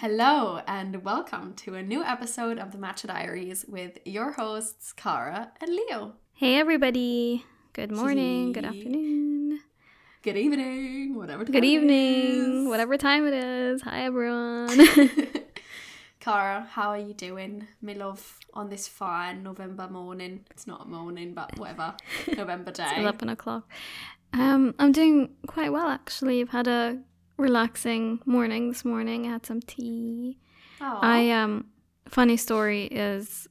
Hello and welcome to a new episode of The Matcha Diaries with your hosts, Cara and Leo. Hey everybody. Good morning, good afternoon. Good evening, whatever time it is. Hi everyone. Cara, how are you doing, my love, on this fine November morning? It's not a morning, but whatever. November day. It's 11 o'clock. I'm doing quite well actually. I've had a relaxing morning this morning. I had some tea. Aww. Funny story is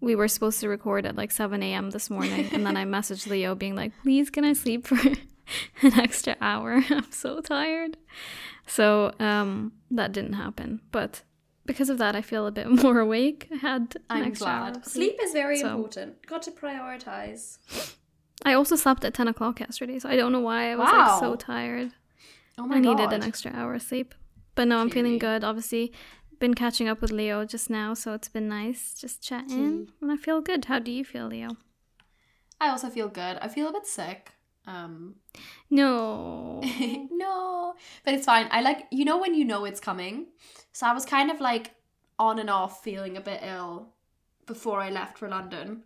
we were supposed to record at like 7 a.m. this morning, and then I messaged Leo being like, please can I sleep for an extra hour? I'm so tired. So that didn't happen. But because of that, I feel a bit more awake. I'm glad. Sleep is very important. Got to prioritize. I also slept at 10 o'clock yesterday, so I don't know why I was like so tired. Oh my God. I needed an extra hour of sleep. But no, I'm feeling good. Obviously, been catching up with Leo just now, so it's been nice just chatting. And I feel good. How do you feel, Leo? I also feel good. I feel a bit sick. No. No. But it's fine. I like, you know when you know it's coming? So I was kind of like on and off feeling a bit ill before I left for London.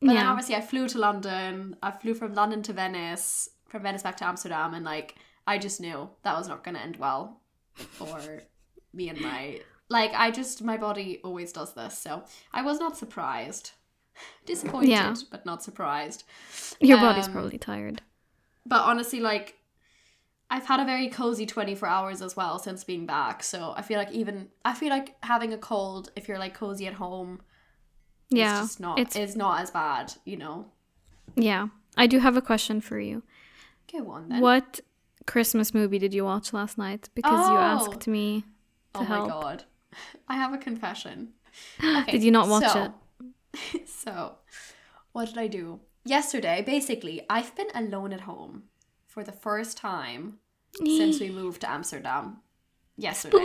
But then obviously I flew to London. I flew from London to Venice, from Venice back to Amsterdam, and like I just knew that was not going to end well for me and my, like, my body always does this. So I was not surprised. Disappointed, but not surprised. Your body's probably tired. But honestly, like, I've had a very cozy 24 hours as well since being back. So I feel like having a cold, if you're like cozy at home, it's just not as bad, you know? Yeah. I do have a question for you. Go on then. What Christmas movie did you watch last night? Because you asked me to help. My God, I have a confession. Okay, did you not watch it? So what did I do? Yesterday, basically, I've been alone at home for the first time since we moved to Amsterdam yesterday.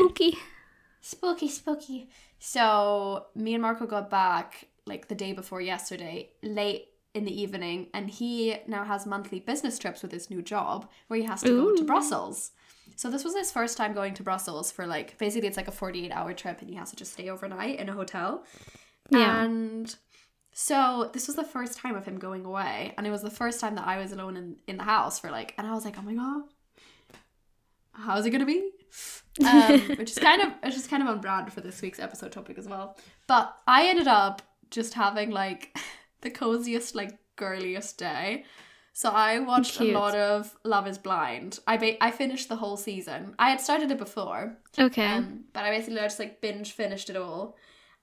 Spooky. So me and Marco got back like the day before yesterday, late in the evening, and he now has monthly business trips with his new job where he has to go to Brussels. So this was his first time going to Brussels for like, basically it's like a 48-hour trip and he has to just stay overnight in a hotel. Yeah. And so this was the first time of him going away, and it was the first time that I was alone in the house for like, and I was like, oh my God, how's it gonna be? Which is kind of on brand for this week's episode topic as well. But I ended up just having like the coziest, like, girliest day. So I watched a lot of Love is Blind. I finished the whole season. I had started it before. Okay. But I basically just, like, binge finished it all.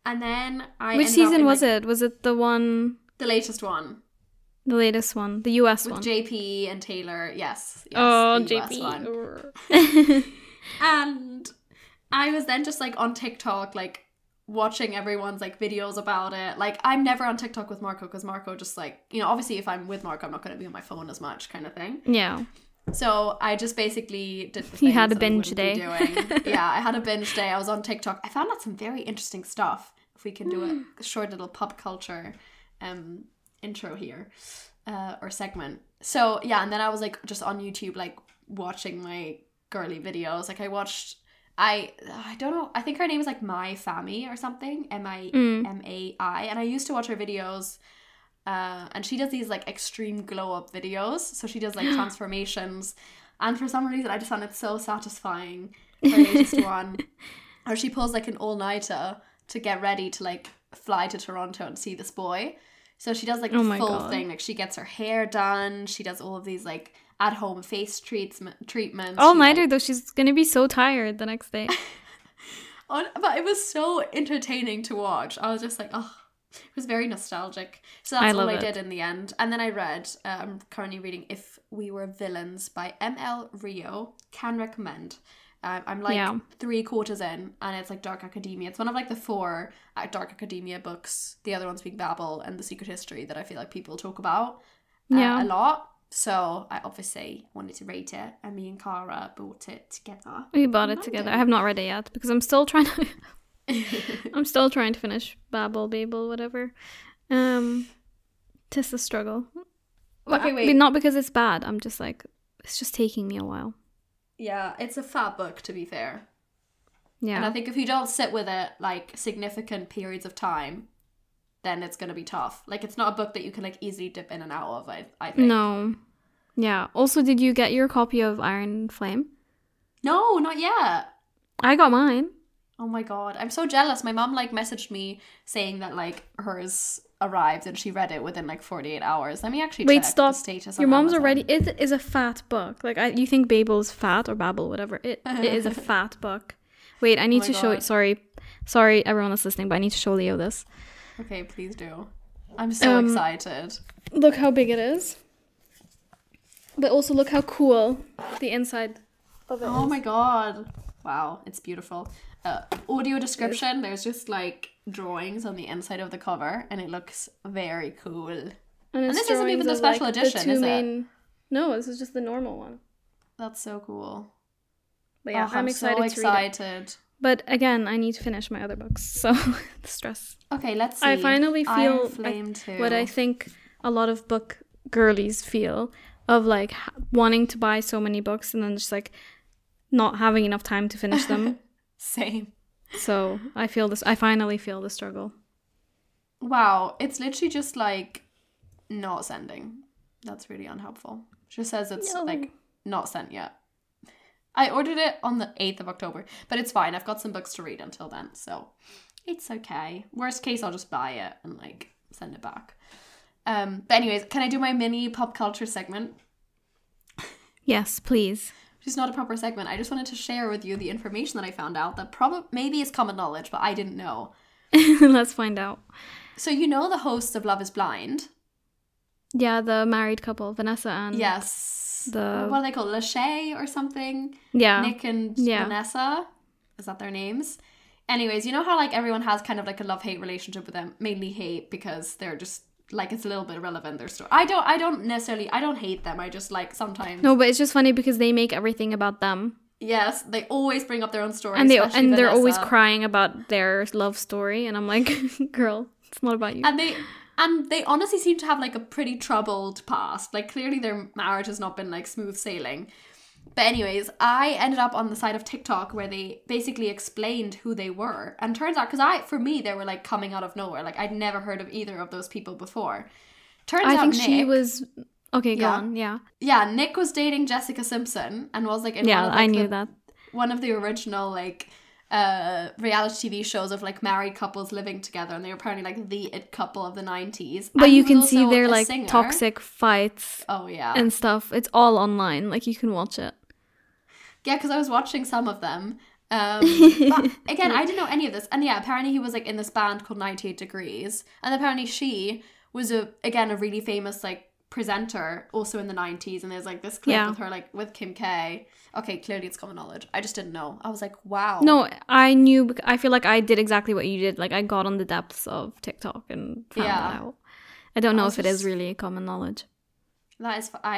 And then I Which season was it? Was it the one? The latest one. The latest one. The US one. With JP and Taylor. Yes. Oh, the US JP. One. And I was then just, like, on TikTok, like, watching everyone's like videos about it. Like, I'm never on TikTok with Marco because Marco just like, you know, obviously if I'm with Marco I'm not going to be on my phone as much, kind of thing. Yeah. So I just basically did the things. You had a binge day. Yeah, I had a binge day. I was on TikTok. I found out some very interesting stuff. If we can do a short little pop culture intro here or segment. So yeah, and then I was like just on YouTube like watching my girly videos. Like I watched, I don't know, I think her name is like My Fami or something, M-I-M-A-I, and I used to watch her videos. And she does these like extreme glow up videos. So she does like transformations. And for some reason, I just found it so satisfying. Her latest one, or she pulls like an all nighter to get ready to like fly to Toronto and see this boy. So she does like the full thing. Like she gets her hair done. She does all of these like at home face treatments. All nighter though, she's gonna be so tired the next day. But it was so entertaining to watch. I was just like, oh. It was very nostalgic. So that's all I did in the end. And then I read, I'm currently reading If We Were Villains by M.L. Rio. Can recommend. I'm like 3/4 in, and it's like Dark Academia. It's one of like the 4 Dark Academia books. The other ones being Babel and The Secret History that I feel like people talk about a lot. So I obviously wanted to rate it, and me and Cara bought it together. We bought it together. I have not read it yet because I'm still trying to... I'm still trying to finish Babel, whatever. Tis a struggle. Okay, wait. But not because it's bad. I'm just like, it's just taking me a while. Yeah, it's a fab book, to be fair. Yeah. And I think if you don't sit with it, like, significant periods of time, then it's going to be tough. Like, it's not a book that you can, like, easily dip in and out of, I think. No. Yeah. Also, did you get your copy of Iron Flame? No, not yet. I got mine. Oh my god, I'm so jealous. My mom like messaged me saying that like hers arrived and she read it within like 48 hours. Let me actually check the status. Your mom's Amazon. Already. It is a fat book. Like you think Babel's fat or Babel, whatever. It is a fat book. Wait, I need to show it. Sorry, everyone that's listening, but I need to show Leo this. Okay, please do. I'm so excited. Look how big it is. But also look how cool the inside of it is. Oh my god. Wow, it's beautiful. Audio description, there's just like drawings on the inside of the cover and it looks very cool. And this isn't even the special edition, is it? No, this is just the normal one. That's so cool. But yeah, I'm excited to read it. But again, I need to finish my other books, so the stress. Okay, let's see. I finally feel what I think a lot of book girlies feel of like wanting to buy so many books and then just like not having enough time to finish them. Same. So I finally feel the struggle. Wow, it's literally just like not sending. That's really unhelpful. It just says it's like not sent yet. I ordered it on the 8th of October, but it's fine. I've got some books to read until then, so it's okay. Worst case, I'll just buy it and like send it back. But anyways, can I do my mini pop culture segment? Yes, please. Which is not a proper segment. I just wanted to share with you the information that I found out that maybe is common knowledge, but I didn't know. Let's find out. So you know the hosts of Love is Blind? Yeah, the married couple, Vanessa and... Yes. What are they called? Lachey or something? Yeah. Nick and Vanessa? Is that their names? Anyways, you know how like everyone has kind of like a love-hate relationship with them? Mainly hate because they're just... like it's a little bit irrelevant, their story. I don't hate them. I just like sometimes. No, but it's just funny because they make everything about them. Yes, they always bring up their own story. And they're always crying about their love story, and I'm like, girl, it's not about you. And they honestly seem to have like a pretty troubled past. Like clearly their marriage has not been like smooth sailing. But anyways, I ended up on the side of TikTok where they basically explained who they were. And turns out, because they were like coming out of nowhere. Like I'd never heard of either of those people before. Yeah, Nick was dating Jessica Simpson and was like in one of the original like reality TV shows of like married couples living together, and they were apparently like the it couple of the 90s. But you can see their like toxic fights and stuff. It's all online, like you can watch it. Yeah, because I was watching some of them. But again, I didn't know any of this. And yeah, apparently he was like in this band called 98 Degrees, and apparently she was a really famous like presenter also in the 90s, and there's like this clip with her like with Kim K. Okay, clearly it's common knowledge. I just didn't know. I was like, wow. No, I knew. I feel like I did exactly what you did. Like I got on the depths of TikTok and found that out. I don't know if it is really common knowledge. I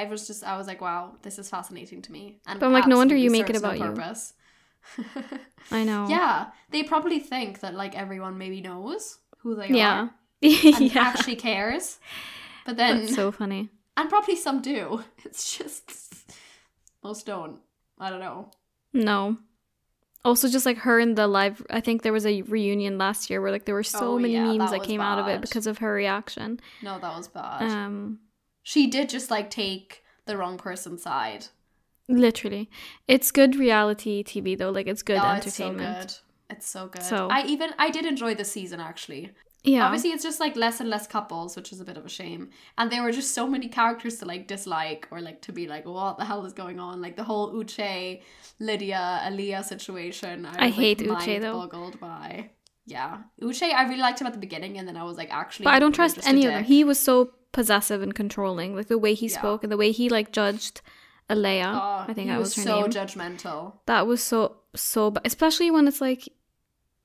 was like, wow, this is fascinating to me. And but I'm like, no wonder you make it about you. I know. Yeah, they probably think that like everyone maybe knows who they are and actually cares. But then... That's so funny. And probably some do. It's just... Most don't. I don't know. No. Also, just, like, her in the live... I think there was a reunion last year where, like, there were so many memes that came out of it because of her reaction. No, that was bad. She did just, like, take the wrong person's side. Literally. It's good reality TV, though. Like, it's good entertainment. It's so good. So, I did enjoy this season, actually. Yeah. Obviously, it's just, like, less and less couples, which is a bit of a shame. And there were just so many characters to, like, dislike or, like, to be like, what the hell is going on? Like, the whole Uche, Lydia, Aaliyah situation. I hate Uche, though. Boggled by. Yeah. Uche, I really liked him at the beginning, and then I was like, actually... But I don't trust any of them. He was so possessive and controlling. Like, the way he spoke and the way he, like, judged Aaliyah. I think that was her name. He was so judgmental. That was so bad. Especially when it's, like...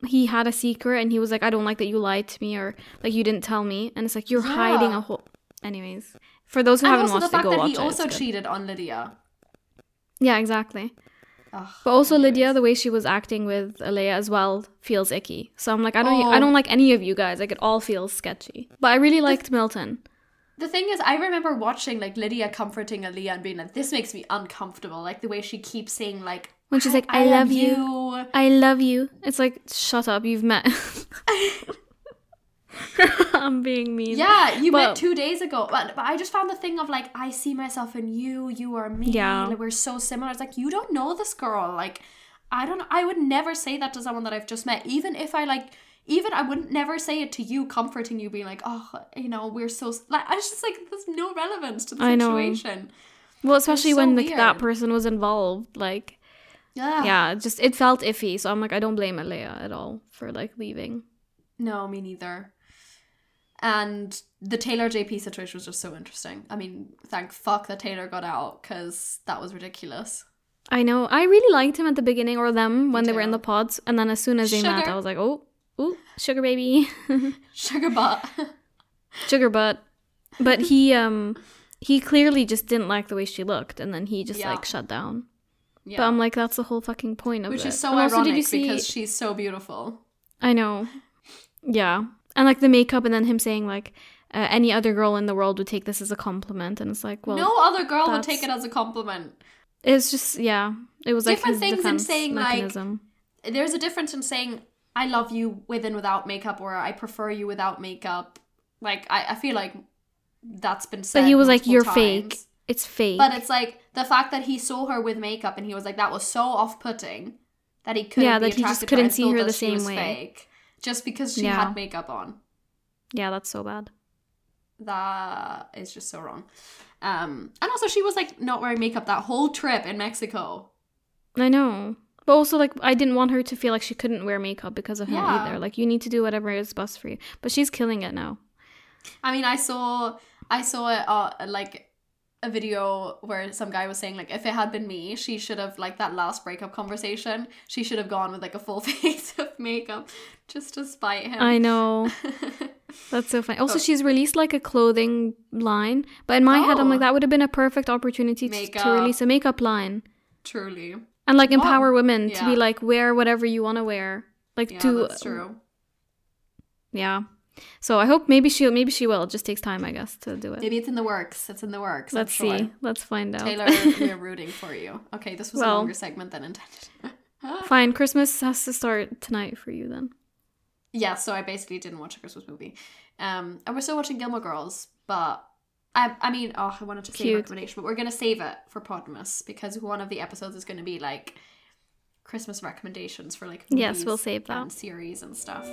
He had a secret and he was like, I don't like that you lied to me, or like you didn't tell me. And it's like, you're hiding a whole... Anyways, for those who haven't watched it, go watch it. And also the fact that he also cheated on Lydia. Yeah, exactly. Ugh, but also Lydia, the way she was acting with Aaliyah as well feels icky. So I'm like, I don't like any of you guys. Like, it all feels sketchy. But I really liked Milton. The thing is, I remember watching, like, Lydia comforting Aaliyah and being like, this makes me uncomfortable. Like, the way she keeps saying, like... When she's like, I love you. I love you. It's like, shut up, you've met. I'm being mean. Yeah, you met 2 days ago. But I just found the thing of, like, I see myself in you. You are me. Yeah. Like, we're so similar. It's like, you don't know this girl. Like, I don't know. I would never say that to someone that I've just met. Even if I, like... Even I wouldn't never say it to you, comforting you, being like, oh, you know, we're so... Like, I was just like, there's no relevance to the situation. Well, especially when that person was involved. Like, yeah, just it felt iffy. So I'm like, I don't blame Aaliyah at all for, like, leaving. No, me neither. And the Taylor JP situation was just so interesting. I mean, thank fuck that Taylor got out, because that was ridiculous. I know. I really liked him at the beginning, or them, when they were in the pods. And then as soon as they met, I was like, oh. Ooh, sugar baby. Sugar butt. Sugar butt. But he clearly just didn't like the way she looked, and then he just like shut down. Yeah. But I'm like, that's the whole fucking point of it. Which is so ironic because she's so beautiful. I know. Yeah. And like the makeup, and then him saying like any other girl in the world would take this as a compliment, and it's like, well, no other girl would take it as a compliment. It's just it was like different things in saying mechanism. Like there's a difference in saying I love you with and without makeup, or I prefer you without makeup. Like, I feel like that's been said. But he was like, you're fake. It's fake. But it's like the fact that he saw her with makeup and he was like, that was so off-putting that he couldn't be attracted to her. Yeah, that he just couldn't see her the same way. Fake, just because she had makeup on. Yeah, that's so bad. That is just so wrong. And also she was like not wearing makeup that whole trip in Mexico. I know. But also, like, I didn't want her to feel like she couldn't wear makeup because of him either. Like, you need to do whatever is best for you. But she's killing it now. I mean, I saw like, a video where some guy was saying, like, if it had been me, she should have, like, that last breakup conversation, she should have gone with, like, a full face of makeup just to spite him. I know. That's so funny. Also, she's released, like, a clothing line. But in my head, I'm like, that would have been a perfect opportunity to release a makeup line. Truly. And, like, empower women to be, like, wear whatever you want to wear. Like, that's true. Yeah. So I hope maybe she will. It just takes time, I guess, to do it. Maybe it's in the works. Let's see. Let's find out. Taylor, we're rooting for you. Okay, this was a longer segment than intended. Fine. Christmas has to start tonight for you, then. Yeah, so I basically didn't watch a Christmas movie. And we're still watching Gilmore Girls, but... I wanted to say a recommendation, but we're going to save it for Podmas because one of the episodes is going to be, like, Christmas recommendations for, like, movies we'll save that. And series and stuff.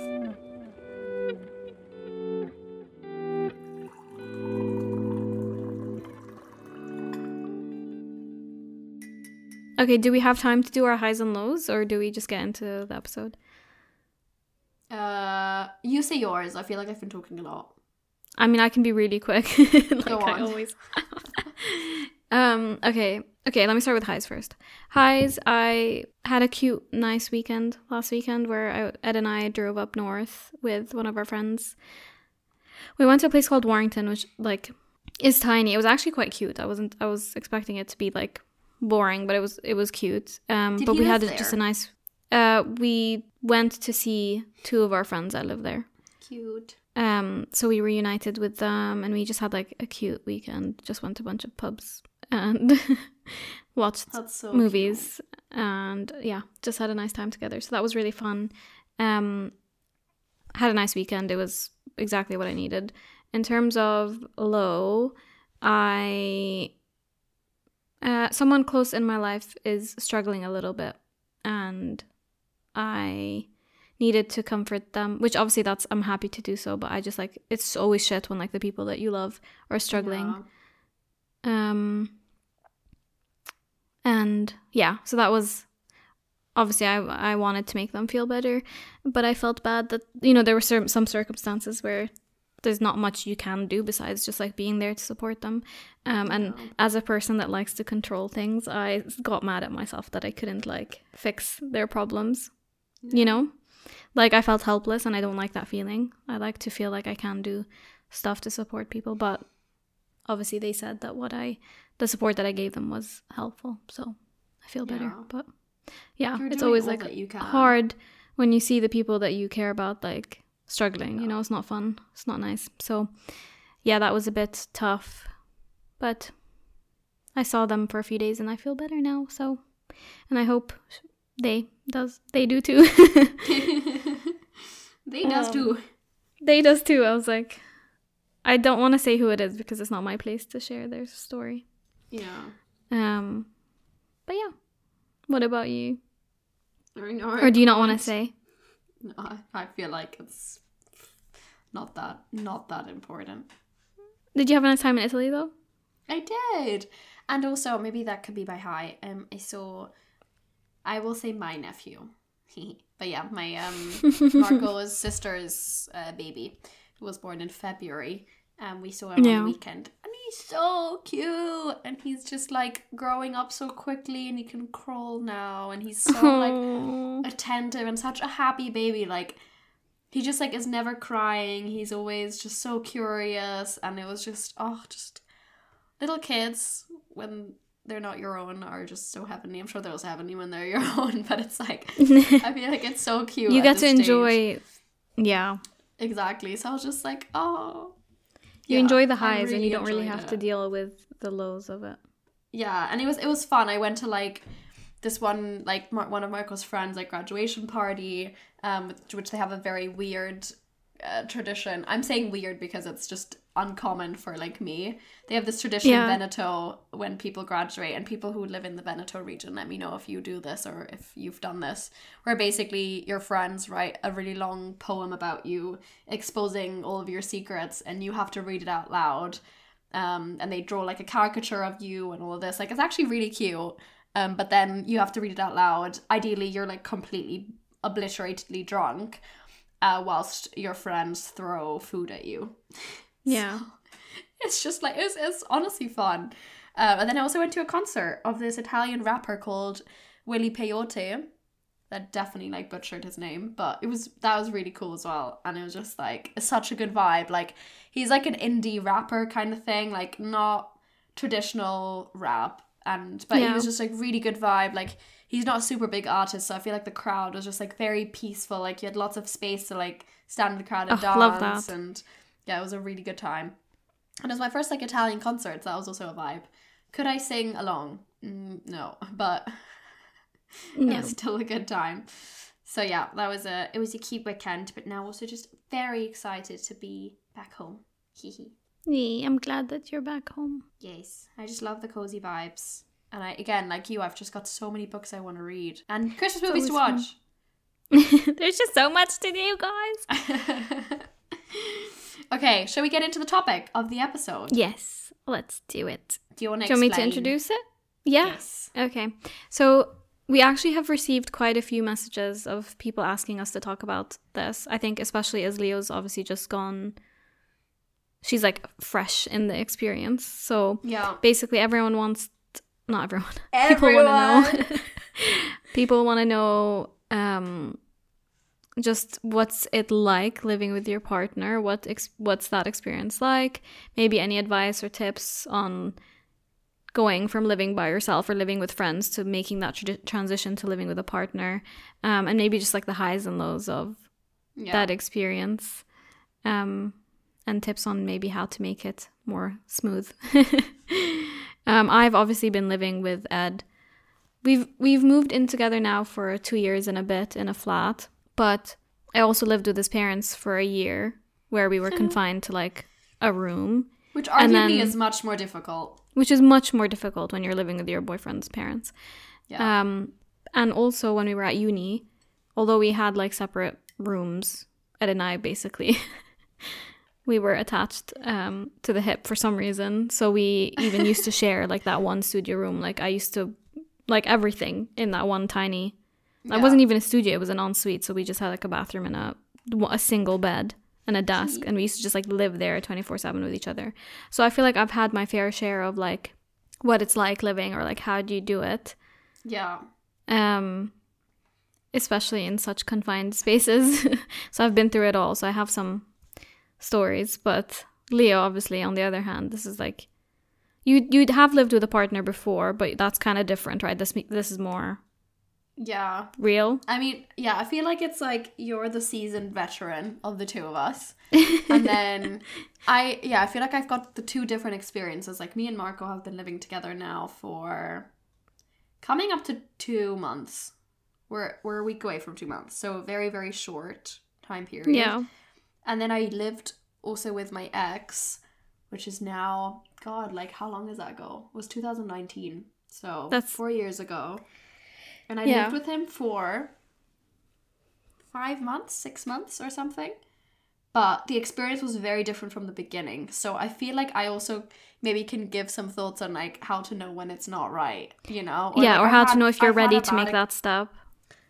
Okay, do we have time to do our highs and lows, or do we just get into the episode? You say yours. I feel like I've been talking a lot. I mean, I can be really quick. Like go on. I always Okay, let me start with highs first. Highs, I had a cute, nice weekend last weekend where Ed and I drove up north with one of our friends. We went to a place called Warrington, which, like, is tiny. It was actually quite cute. I was expecting it to be, like, boring, but it was cute. But we had just a nice... we went to see two of our friends that live there. Cute. So we reunited with them, and we just had, like, a cute weekend. Just went to a bunch of pubs and watched movies and yeah, just had a nice time together. So that was really fun. Had a nice weekend. It was exactly what I needed. In terms of low, someone close in my life is struggling a little bit, and I needed to comfort them, which obviously I'm happy to do so, but I just, like, it's always shit when, like, the people that you love are struggling. Yeah. And yeah, so that was, obviously I wanted to make them feel better, but I felt bad that, you know, there were some circumstances where there's not much you can do besides just, like, being there to support them. And as a person that likes to control things, I got mad at myself that I couldn't, like, fix their problems, you know? Like, I felt helpless, and I don't like that feeling. I like to feel like I can do stuff to support people, but obviously they said that the support that I gave them was helpful, so I feel better. But yeah, it's always, like, hard when you see the people that you care about, like, struggling, you know? It's not fun, it's not nice. So yeah, that was a bit tough, but I saw them for a few days and I feel better now, so, and I hope they do too. They does too. I was like, I don't want to say who it is because it's not my place to share their story. Yeah. But yeah, what about you? Or do you not want to say? No, I feel like it's not that important. Did you have a nice time in Italy though? I did, and also maybe that could be my high. I will say my nephew, but yeah, my Marco's sister's baby was born in February, and we saw him on the weekend, and he's so cute, and he's just, like, growing up so quickly, and he can crawl now, and he's so like attentive and such a happy baby. Like, he just, like, is never crying. He's always just so curious, and it was just little kids when they're not your own are just so heavenly. I'm sure they're also heavenly when they're your own, but it's like, I feel like it's so cute. You get to enjoy, yeah. Exactly. So I was just like, you enjoy the highs and you don't really have to deal with the lows of it. Yeah, and it was fun. I went to, like, this one, like, one of Marco's friends, like, graduation party, which they have a very weird tradition. I'm saying weird because it's just uncommon for, like, me. They have this tradition in Veneto when people graduate, and people who live in the Veneto region, let me know if you do this or if you've done this, where basically your friends write a really long poem about you exposing all of your secrets, and you have to read it out loud, and they draw, like, a caricature of you and all of this. Like, it's actually really cute, but then you have to read it out loud. Ideally you're, like, completely obliteratedly drunk, whilst your friends throw food at you. Yeah. So it's just like, it's honestly fun. And then I also went to a concert of this Italian rapper called Willy Peyote. That definitely, like, butchered his name, but that was really cool as well. And it was just, like, such a good vibe. Like, he's, like, an indie rapper kind of thing, like, not traditional rap. But he was just, like, really good vibe. Like, he's not a super big artist, so I feel like the crowd was just, like, very peaceful. Like, you had lots of space to, like, stand in the crowd and dance. Love that. And yeah, it was a really good time. And it was my first, like, Italian concert, so that was also a vibe. Could I sing along? No, but it was still a good time. So yeah, that was it was a cute weekend, but now also just very excited to be back home. Yeah, I'm glad that you're back home. Yes, I just love the cozy vibes. And I, again, like you, I've just got so many books I want to read. And Christmas movies to watch. There's just so much to do, guys. Okay, shall we get into the topic of the episode? Yes, let's do it. Do you want to explain? Do you want me to introduce it? Yeah. Yes. Okay. So we actually have received quite a few messages of people asking us to talk about this. I think especially as Leo's obviously just gone... She's, like, fresh in the experience. So basically everyone wants... People want to know. People want to know... just what's it like living with your partner? What's that experience like? Maybe any advice or tips on going from living by yourself or living with friends to making that transition to living with a partner, and maybe just, like, the highs and lows of that experience, and tips on maybe how to make it more smooth. I've obviously been living with Ed. We've moved in together now for 2 years and a bit in a flat, but I also lived with his parents for a year where we were confined to like a room. Which arguably is much more difficult. Which is much more difficult when you're living with your boyfriend's parents. Yeah. And also when we were at uni, although we had like separate rooms, Ed and I basically, we were attached to the hip for some reason. So we even used to share like that one studio room. Like I used to, like everything in that one tiny, that wasn't even a studio, it was an ensuite. So we just had like a bathroom and a single bed and a desk. And we used to just like live there 24/7 with each other. So I feel like I've had my fair share of like what it's like living or like how do you do it. Yeah. Especially in such confined spaces. So I've been through it all. So I have some stories. But Leo, obviously, on the other hand, this is like, you'd have lived with a partner before, but that's kind of different, right? This is more real. I mean, yeah, I feel like it's like you're the seasoned veteran of the two of us. And then I feel like I've got the two different experiences. Like me and Marco have been living together now for coming up to 2 months. We're a week away from 2 months. So very, very short time period. Yeah. And then I lived also with my ex, which is now, God, like how long does that ago? It was 2019. So that's 4 years ago. And I lived with him for 5 months, 6 months or something. But the experience was very different from the beginning. So I feel like I also maybe can give some thoughts on like how to know when it's not right, you know? Or or how to know if you're ready to make that step.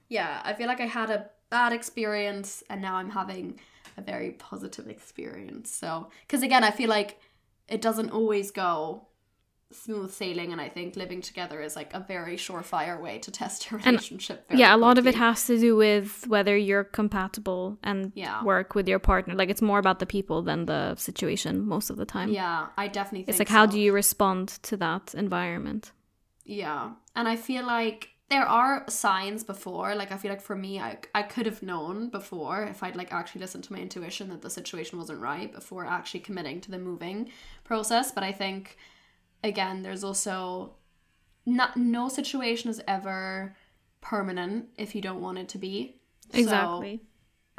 Yeah, I feel like I had a bad experience and now I'm having a very positive experience. So, because again, I feel like it doesn't always go smooth sailing, and I think living together is like a very surefire way to test your relationship. And, a lot of it has to do with whether you're compatible and work with your partner. Like it's more about the people than the situation most of the time. Yeah, I definitely think it's like how do you respond to that environment? Yeah, and I feel like there are signs before, like I feel like for me, I could have known before if I'd like actually listened to my intuition that the situation wasn't right before actually committing to the moving process. But I think, again, there's also no situation is ever permanent if you don't want it to be. Exactly. So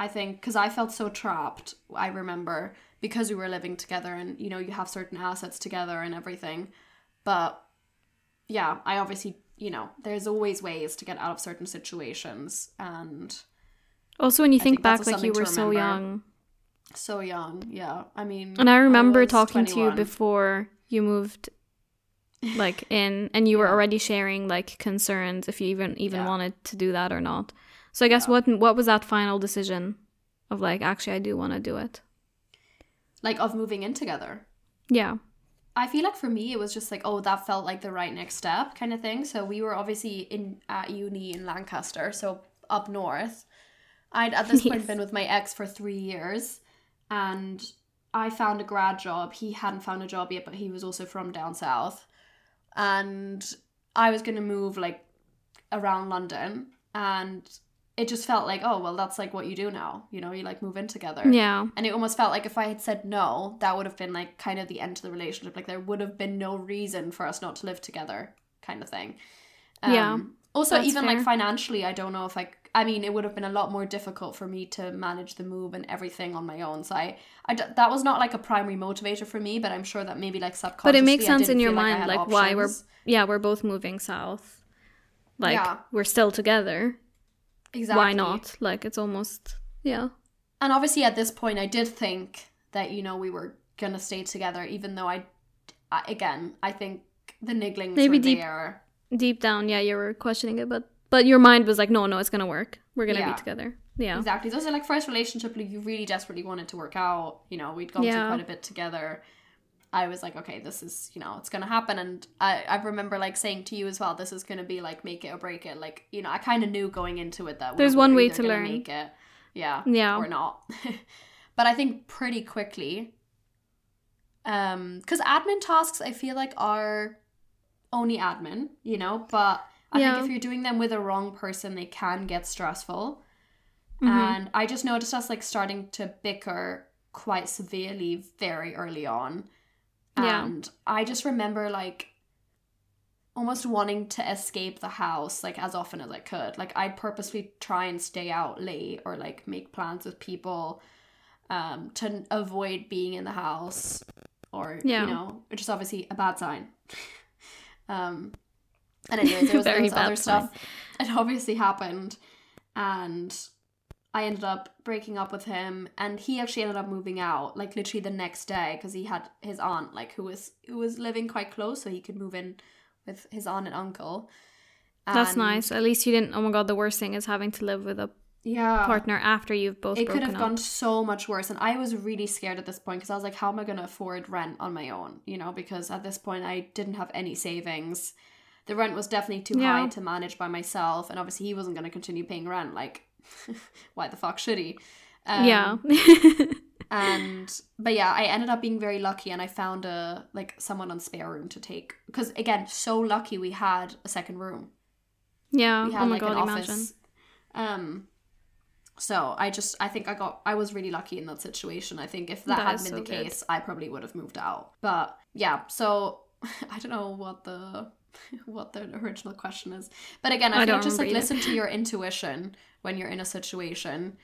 I think, because I felt so trapped, I remember, because we were living together and, you know, you have certain assets together and everything. But yeah, I obviously, you know, there's always ways to get out of certain situations. And also when you think back, like you were so young. So young, yeah. I mean, and I remember talking to you before you moved like in, and you were already sharing like concerns if you even wanted to do that or not. So I guess what was that final decision of like, actually I do want to do it, like of moving in together? Yeah, I feel like for me it was just like, oh, that felt like the right next step kind of thing. So we were obviously at uni in Lancaster, so up north. I'd at this point been with my ex for 3 years, and I found a grad job. He hadn't found a job yet, but he was also from down south. And I was going to move like around London, and it just felt like, oh, well, that's like what you do now. You know, you like move in together. Yeah. And it almost felt like if I had said no, that would have been like kind of the end to the relationship. Like there would have been no reason for us not to live together kind of thing. Yeah. Also, even fair. Like financially, I don't know if I mean, it would have been a lot more difficult for me to manage the move and everything on my own. So that was not like a primary motivator for me, but I'm sure that maybe like subconsciously. But it makes sense in your mind, like why we're both moving south. Like we're still together. Exactly. Why not? Like it's almost, And obviously at this point I did think that, you know, we were going to stay together, even though I think the nigglings were there. Deep down, you were questioning it, but your mind was like, no, it's going to work. We're going to be together. Yeah. Exactly. Those are like first relationship you really desperately wanted to work out. You know, we'd gone through quite a bit together. I was like, okay, this is, you know, it's going to happen. And I remember like saying to you as well, this is going to be like make it or break it. Like, you know, I kind of knew going into it that there's one way to learn. Make it, or not. But I think pretty quickly, because admin tasks, I feel like are only admin, you know, but I think if you're doing them with the wrong person, they can get stressful. Mm-hmm. And I just noticed us like starting to bicker quite severely very early on. And I just remember like almost wanting to escape the house, like, as often as I could. Like, I'd purposely try and stay out late or, like, make plans with people to avoid being in the house or, you know, which is obviously a bad sign. And anyways, there was all this other stuff. It obviously happened. And I ended up breaking up with him, and he actually ended up moving out, like, literally the next day, because he had his aunt, like, who was living quite close, so he could move in with his aunt and uncle. And that's nice. At least you didn't, oh my God, the worst thing is having to live with a partner after you've both broken up. It could have gone so much worse. And I was really scared at this point, because I was like, how am I going to afford rent on my own? You know, because at this point I didn't have any savings. The rent was definitely too high to manage by myself. And obviously he wasn't going to continue paying rent. Like, why the fuck should he? But yeah, I ended up being very lucky, and I found someone on Spare Room to take. Because again, so lucky we had a second room. Yeah, we had, an office. Imagine. So I was really lucky in that situation. I think if that hadn't been the case, I probably would have moved out. But yeah, so I don't know what the original question is. But again, I think just, like, listen to your intuition when you're in a situation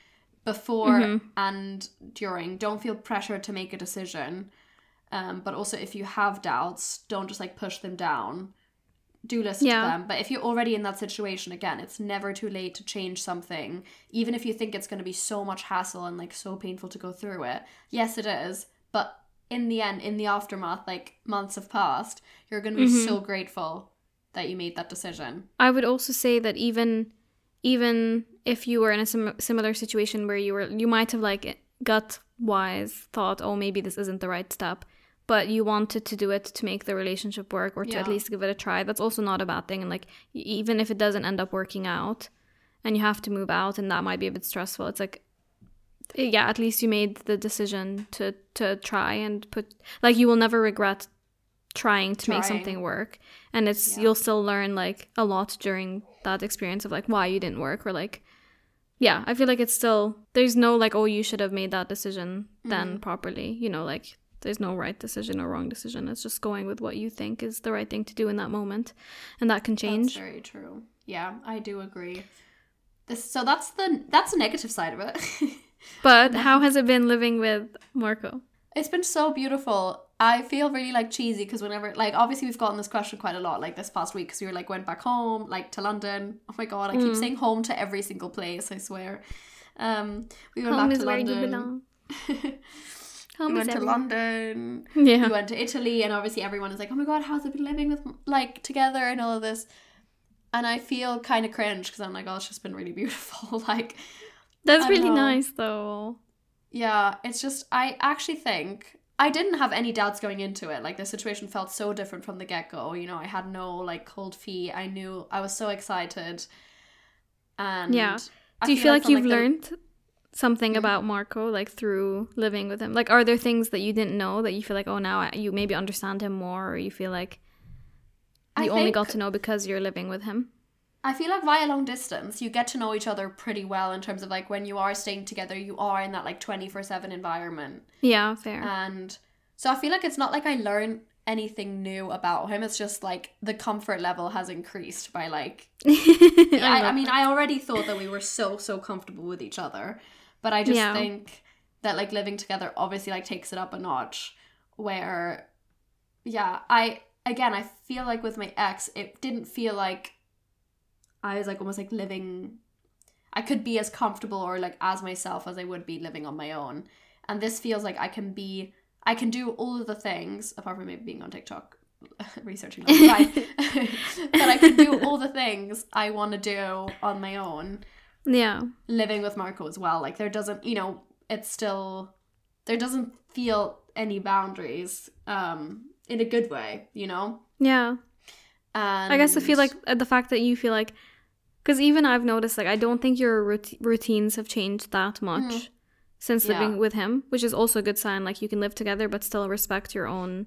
before and during. Don't feel pressured to make a decision. But also, if you have doubts, don't just, like, push them down. Do listen to them. But if you're already in that situation, again, it's never too late to change something. Even if you think it's going to be so much hassle and, like, so painful to go through it. Yes, it is. But in the end, in the aftermath, like, months have passed, you're going to be so grateful that you made that decision. I would also say that even if you were in a similar situation where you might have, like, gut-wise thought, oh, maybe this isn't the right step, but you wanted to do it to make the relationship work or to at least give it a try, that's also not a bad thing. And, like, even if it doesn't end up working out and you have to move out and that might be a bit stressful, it's like, yeah, at least you made the decision to try and put, like, you will never regret trying to make something work. And it's you'll still learn, like, a lot during that experience of, like, why you didn't work, or, like, yeah, I feel like it's still, there's no, like, oh, you should have made that decision then properly, you know, like, there's no right decision or wrong decision. It's just going with what you think is the right thing to do in that moment, and that can change. That's very true. Yeah, I do agree. So that's the negative side of it. But how has it been living with Marco? It's been so beautiful. I feel really, like, cheesy because whenever, like, obviously we've gotten this question quite a lot, like, this past week, because we were, like, went back home, like, to London. Oh my God, I keep saying home to every single place, I swear. We went home back to London. Home is where you belong. Home we went to London. Yeah. We went to Italy, and obviously everyone is like, oh my God, how's it been living with, like, together and all of this? And I feel kind of cringe because I'm like, oh, it's just been really beautiful. Like, that's really nice, though. Yeah, it's just, I actually think, I didn't have any doubts going into it. Like, the situation felt so different from the get-go. You know, I had no, like, cold feet. I knew, I was so excited. And yeah. Do you feel like you've learned something about Marco, like, through living with him? Like, are there things that you didn't know that you feel like, oh, now you maybe understand him more, or you feel like you only got to know because you're living with him? I feel like via long distance, you get to know each other pretty well in terms of, like, when you are staying together, you are in that, like, 24/7 environment. Yeah, fair. And so I feel like it's not like I learned anything new about him. It's just, like, the comfort level has increased by, like... I already thought that we were so, so comfortable with each other. But I just think that, like, living together obviously, like, takes it up a notch where, yeah, I feel like with my ex, it didn't feel like... I was, like, almost, like, living... I could be as comfortable or, like, as myself as I would be living on my own. And this feels like I can do all of the things, apart from maybe being on TikTok, researching. But I can do all the things I want to do on my own. Yeah. Living with Marco as well. Like, there doesn't, you know, it's still... There doesn't feel any boundaries in a good way, you know? Yeah. And I guess I feel like the fact that you feel like... Because even I've noticed, like, I don't think your routines have changed that much since living with him, which is also a good sign. Like, you can live together but still respect your own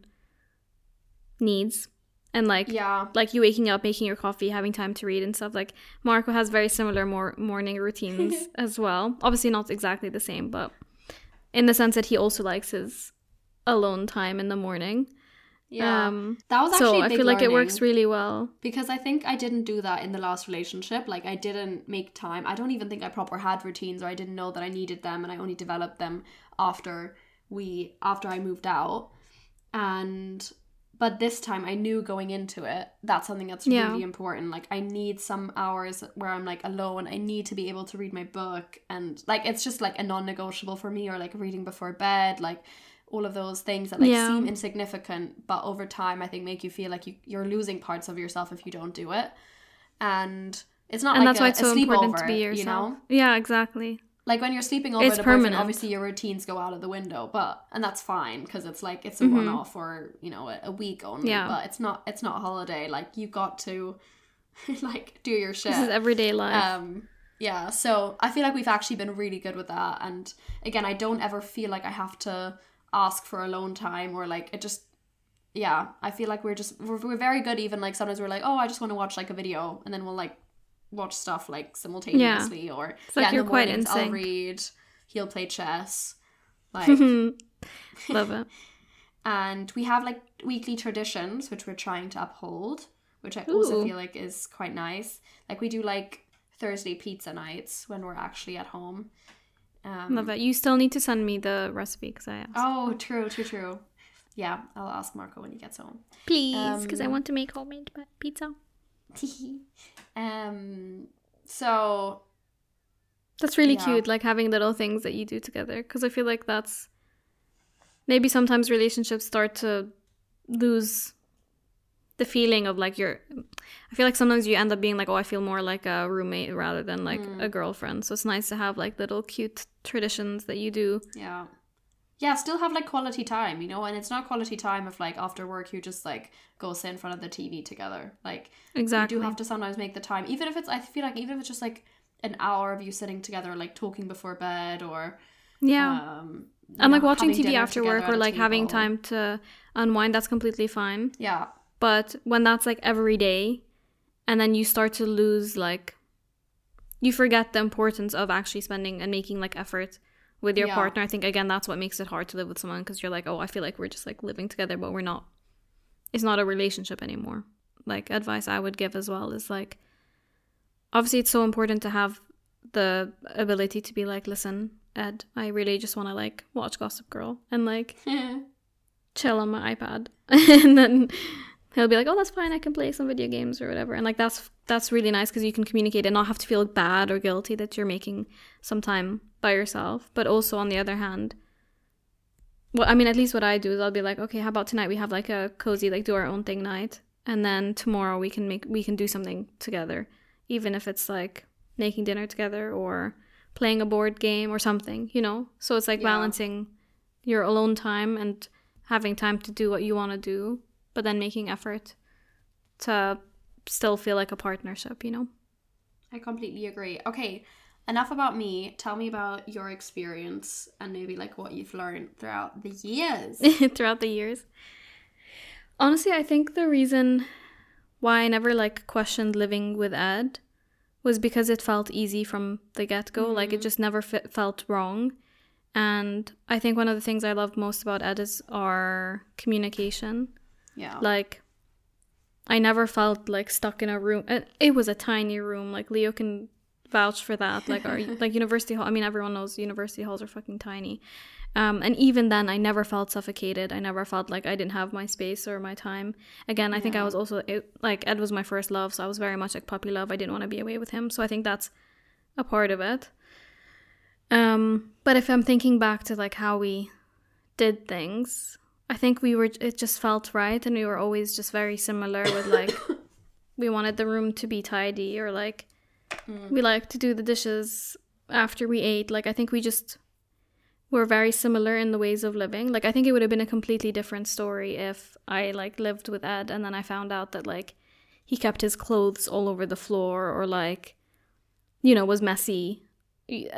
needs. And, like, like, you waking up, making your coffee, having time to read and stuff. Like, Marco has very similar morning routines as well. Obviously not exactly the same, but in the sense that he also likes his alone time in the morning. Yeah. That was actually a big learning. I feel like it works really well. Because I think I didn't do that in the last relationship. Like, I didn't make time. I don't even think I proper had routines, or I didn't know that I needed them, and I only developed them after I moved out. But this time I knew going into it, that's something that's really important. Like, I need some hours where I'm like alone. I need to be able to read my book, and like, it's just like a non-negotiable for me, or like reading before bed, like all of those things that like seem insignificant, but over time I think make you feel like you're losing parts of yourself if you don't do it. And it's not and like that's why it's so important to be yourself. You know? Yeah, exactly. Like, when you're sleeping over, it's the permanent. Boyfriend, obviously your routines go out of the window, and that's fine, because it's like, it's a one-off, or, you know, a week only, but it's not a holiday. Like, you got to like do your shit. This is everyday life. Yeah, so I feel like we've actually been really good with that. And again, I don't ever feel like I have to ask for alone time, or like, it just, yeah, I feel like we're very good. Even like sometimes we're like, oh, I just want to watch like a video, and then we'll like watch stuff like simultaneously, or it's like, yeah, you're in the quite mornings, in sync. I'll read, he'll play chess, like love it. And we have like weekly traditions which we're trying to uphold, which I also feel like is quite nice. Like, we do like Thursday pizza nights when we're actually at home. Love it. You still need to send me the recipe because I asked. Oh, true. Yeah, I'll ask Marco when he gets home, please, because I want to make homemade pizza. So that's really cute, like having little things that you do together, because I feel like that's maybe sometimes relationships start to lose the feeling of like I feel like sometimes you end up being like, oh, I feel more like a roommate rather than like a girlfriend. So it's nice to have like little cute traditions that you do. Yeah, still have, like, quality time, you know? And it's not quality time if, like, after work you just, like, go sit in front of the TV together. Like, exactly. You do have to sometimes make the time. I feel like even if it's just, like, an hour of you sitting together, like, talking before bed, or... Yeah. And, like, watching TV after work, or, like, having time to unwind, that's completely fine. Yeah. But when that's, like, every day, and then you start to lose, like... You forget the importance of actually spending and making, like, effort... with your partner. I think, again, that's what makes it hard to live with someone, because you're like, oh, I feel like we're just like living together, but we're not. It's not a relationship anymore. Like, advice I would give as well is like, obviously it's so important to have the ability to be like, listen, Ed, I really just want to like watch Gossip Girl and like chill on my iPad. And then he'll be like, oh, that's fine, I can play some video games or whatever. And like, that's really nice, because you can communicate and not have to feel bad or guilty that you're making some time by yourself. But also, on the other hand, well, I mean, at least what I do is I'll be like, okay, how about tonight we have like a cozy, like, do our own thing night, and then tomorrow we can do something together, even if it's like making dinner together or playing a board game or something, you know? So it's like balancing your alone time and having time to do what you want to do, but then making effort to still feel like a partnership, you know? I completely agree. Okay, enough about me. Tell me about your experience and maybe like what you've learned throughout the years. Honestly, I think the reason why I never like questioned living with Ed was because it felt easy from the get-go. Like, it just never felt wrong. And I think one of the things I loved most about Ed is our communication. Yeah. Like, I never felt like stuck in a room. It was a tiny room. Like, Leo can vouch for that. Like, our like university hall. I mean, everyone knows university halls are fucking tiny. And even then, I never felt suffocated. I never felt like I didn't have my space or my time. Again, I think I was also like, Ed was my first love, so I was very much like puppy love. I didn't want to be away with him, so I think that's a part of it. But if I'm thinking back to like how we did things, I think it just felt right, and we were always just very similar with like, we wanted the room to be tidy, or like, we liked to do the dishes after we ate. Like, I think we just were very similar in the ways of living. Like, I think it would have been a completely different story if I like lived with Ed and then I found out that like he kept his clothes all over the floor, or like, you know, was messy.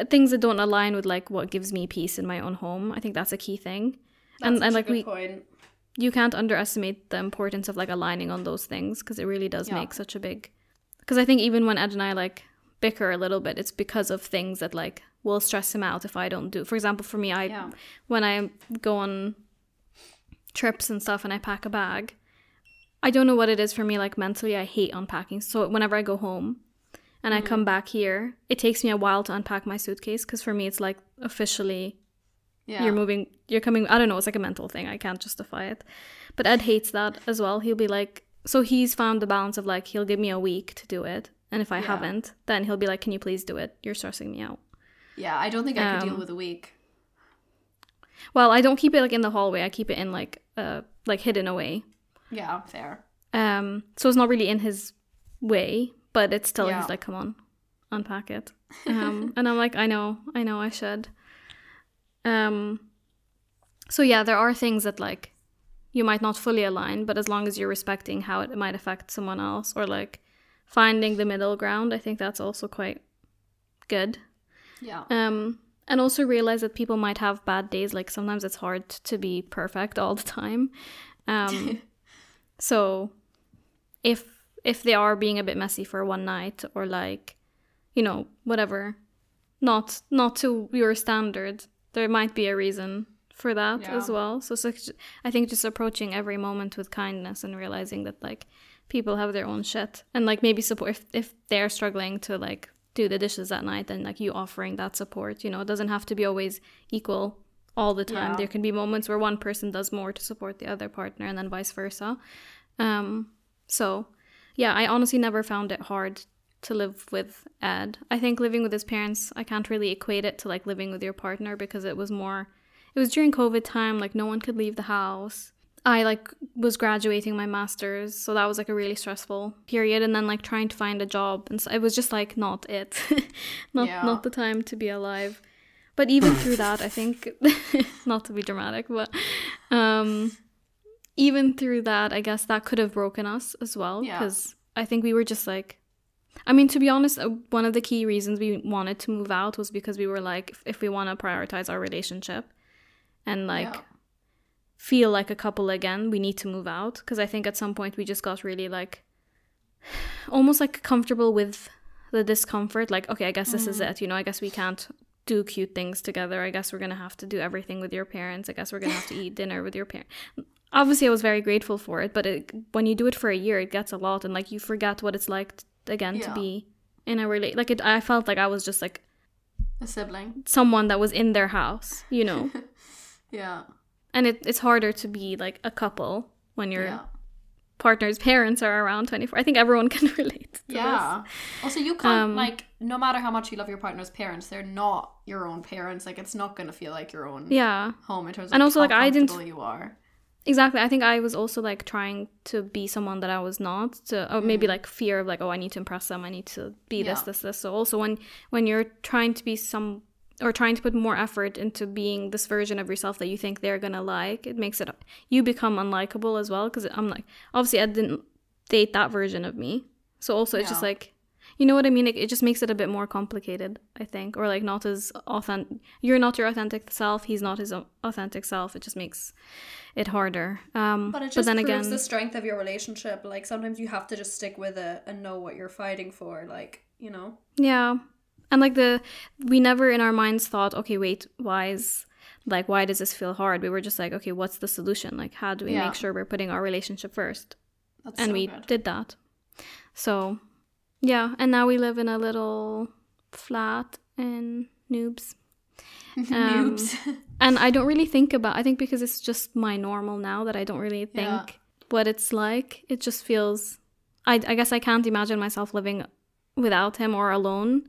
Things that don't align with like what gives me peace in my own home. I think that's a key thing. That's and like we point. You can't underestimate the importance of like aligning on those things, because it really does make such a big, because I think even when Ed and I like bicker a little bit, it's because of things that like will stress him out if I don't do. For example, for me, when I go on trips and stuff and I pack a bag, I don't know what it is for me, like mentally I hate unpacking. So whenever I go home and I come back here, it takes me a while to unpack my suitcase, because for me it's like officially you're moving, you're coming, I don't know, it's like a mental thing, I can't justify it. But Ed hates that as well. He'll be like, so he's found the balance of like, he'll give me a week to do it, and if I haven't, then he'll be like, can you please do it, you're stressing me out. Yeah, I don't think I could deal with a week. Well, I don't keep it like in the hallway, I keep it in like hidden away. Yeah, fair. So it's not really in his way, but it's still he's like, come on, unpack it. And I'm like, I know, I should. So yeah, there are things that like you might not fully align, but as long as you're respecting how it might affect someone else, or like finding the middle ground, I think that's also quite good. Yeah. And also realize that people might have bad days. Like sometimes it's hard to be perfect all the time. So if they are being a bit messy for one night, or like, you know, whatever, not to your standard, there might be a reason for that as well. So I think just approaching every moment with kindness and realizing that like people have their own shit, and like maybe support if they're struggling to like do the dishes that night, and like you offering that support, you know, it doesn't have to be always equal all the time. There can be moments where one person does more to support the other partner, and then vice versa. So yeah, I honestly never found it hard to live with Ed. I think living with his parents, I can't really equate it to like living with your partner, because it was during COVID time, like no one could leave the house. I like was graduating my master's, so that was like a really stressful period, and then like trying to find a job, and so it was just like not it not the time to be alive. But even through that, I think not to be dramatic, but even through that, I guess that could have broken us as well, because I think we were just like, I mean, to be honest, one of the key reasons we wanted to move out was because we were like, if we want to prioritize our relationship and like feel like a couple again, we need to move out. Because I think at some point we just got really like almost like comfortable with the discomfort, like, okay, I guess this is it, you know, I guess we can't do cute things together, I guess we're gonna have to do everything with your parents, I guess we're gonna have to eat dinner with your parents. Obviously I was very grateful for it, but when you do it for a year, it gets a lot, and like you forget what it's like to be in a really like it. I felt like I was just like a sibling, someone that was in their house, you know. Yeah. And it's harder to be like a couple when your partner's parents are around 24. I think everyone can relate to this. Also, you can't like, no matter how much you love your partner's parents, they're not your own parents. Like, it's not going to feel like your own home in terms of and also, how like, comfortable you are. Exactly. I think I was also like trying to be someone that I was not, or maybe like fear of like, oh, I need to impress them, I need to be this. So also when you're trying to be some, or trying to put more effort into being this version of yourself that you think they're gonna like, it makes it, you become unlikable as well. Because I'm like, obviously I didn't date that version of me, so also it's just like, you know what I mean, it just makes it a bit more complicated, I think, or like not as authentic. You're not your authentic self, he's not his authentic self, it just makes it harder. But it just proves the strength of your relationship. Like sometimes you have to just stick with it and know what you're fighting for, like, you know. And like we never in our minds thought, okay, wait, why does this feel hard? We were just like, okay, what's the solution? Like, how do we make sure we're putting our relationship first? That's and so we good. Did that. So, yeah. And now we live in a little flat in Noobs. And I don't really think I think because it's just my normal now that I don't really think what it's like. It just feels, I guess I can't imagine myself living without him or alone.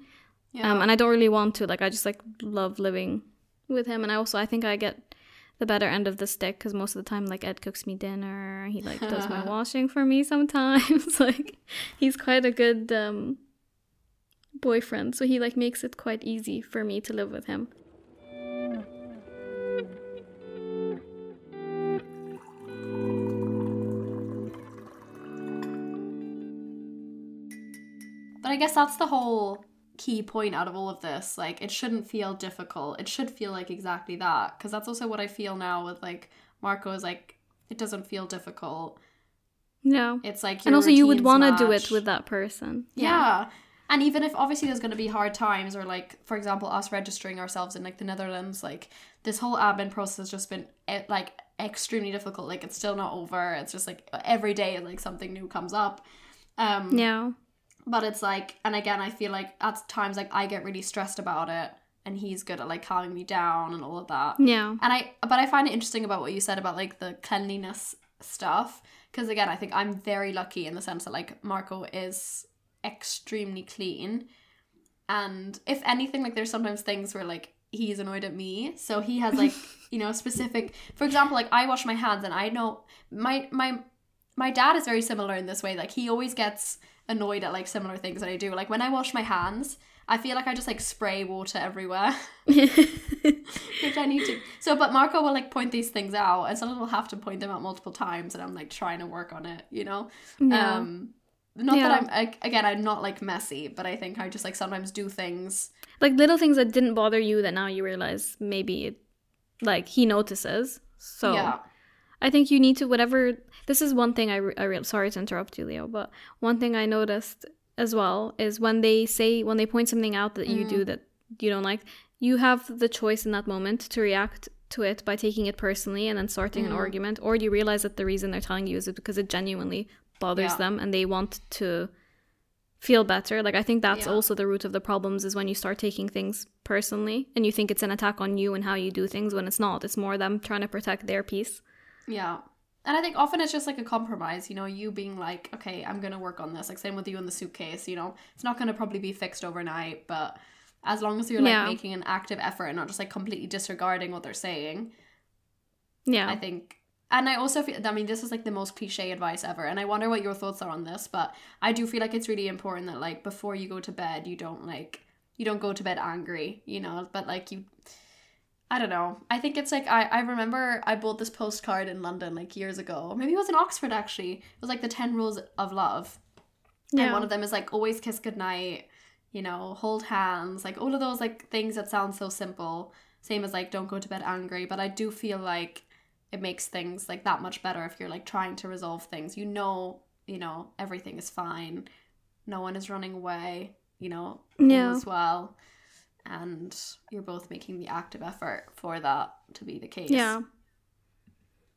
Yeah. And I don't really want to, like, I just, like, love living with him. And I think I get the better end of the stick, because most of the time, like, Ed cooks me dinner. He, like, does my washing for me sometimes. Like, he's quite a good boyfriend. So he, like, makes it quite easy for me to live with him. But I guess that's the whole key point out of all of this. Like, it shouldn't feel difficult, it should feel like exactly that, because that's also what I feel now with like Marco, is like, it doesn't feel difficult. No, it's like, and also you would want to do it with that person. Yeah. And even if obviously there's going to be hard times, or like, for example, us registering ourselves in like the Netherlands, like this whole admin process has just been like extremely difficult. Like, it's still not over. It's just, like, every day, like, something new comes up. Yeah. But it's, like, and again, I feel like at times, like, I get really stressed about it. And he's good at, like, calming me down and all of that. Yeah. And but I find it interesting about what you said about, like, the cleanliness stuff. Because, again, I think I'm very lucky in the sense that, like, Marco is extremely clean. And if anything, like, there's sometimes things where, like, he's annoyed at me. So he has, like, you know, specific... For example, like, I wash my hands and I know... My dad is very similar in this way. Like, he always gets annoyed at, like, similar things that I do. Like, when I wash my hands... I feel like I just, like, spray water everywhere, which I need to. So, but Marco will, like, point these things out, and someone will have to point them out multiple times, and I'm, like, trying to work on it, you know? Yeah. Not that I'm, like, again, I'm not, like, messy, but I think I just, like, sometimes do things. Like, little things that didn't bother you that now you realize maybe, like, he notices. So, yeah. I think you need to, whatever, this is one thing sorry to interrupt you, Leo, but one thing I noticed as well is when they point something out that you do that you don't like, you have the choice in that moment to react to it by taking it personally and then starting an argument, or you realize that the reason they're telling you is because it genuinely bothers them and they want to feel better. Like, I think that's also the root of the problems, is when you start taking things personally and you think it's an attack on you and how you do things, when it's not. It's more them trying to protect their peace. Yeah. And I think often it's just, like, a compromise, you know, you being like, okay, I'm going to work on this. Like, same with you in the suitcase, you know. It's not going to probably be fixed overnight, but as long as you're, like, making an active effort and not just, like, completely disregarding what they're saying. Yeah. I think... And I also feel... I mean, this is, like, the most cliche advice ever, and I wonder what your thoughts are on this, but I do feel like it's really important that, like, before you go to bed, you don't, like... You don't go to bed angry, you know, but, like, you... I don't know. I think it's, like, I remember I bought this postcard in London, like, years ago. Maybe it was in Oxford, actually. It was, like, the 10 rules of love. Yeah. And one of them is, like, always kiss goodnight, you know, hold hands. Like, all of those, like, things that sound so simple. Same as, like, don't go to bed angry. But I do feel like it makes things, like, that much better if you're, like, trying to resolve things. You know, everything is fine. No one is running away, you know, as well. And you're both making the active effort for that to be the case. Yeah.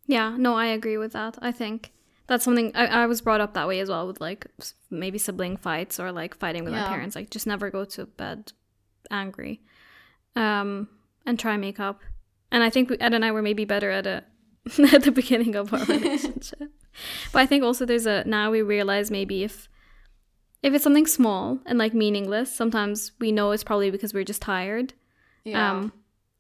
Yeah, no, I agree with that. I think that's something I was brought up that way as well, with, like, maybe sibling fights or, like, fighting with my parents. Like, just never go to bed angry and try and make up. And I think Ed and I were maybe better at it at the beginning of our relationship. But I think also there's now we realize maybe if it's something small and, like, meaningless, sometimes we know it's probably because we're just tired. Yeah.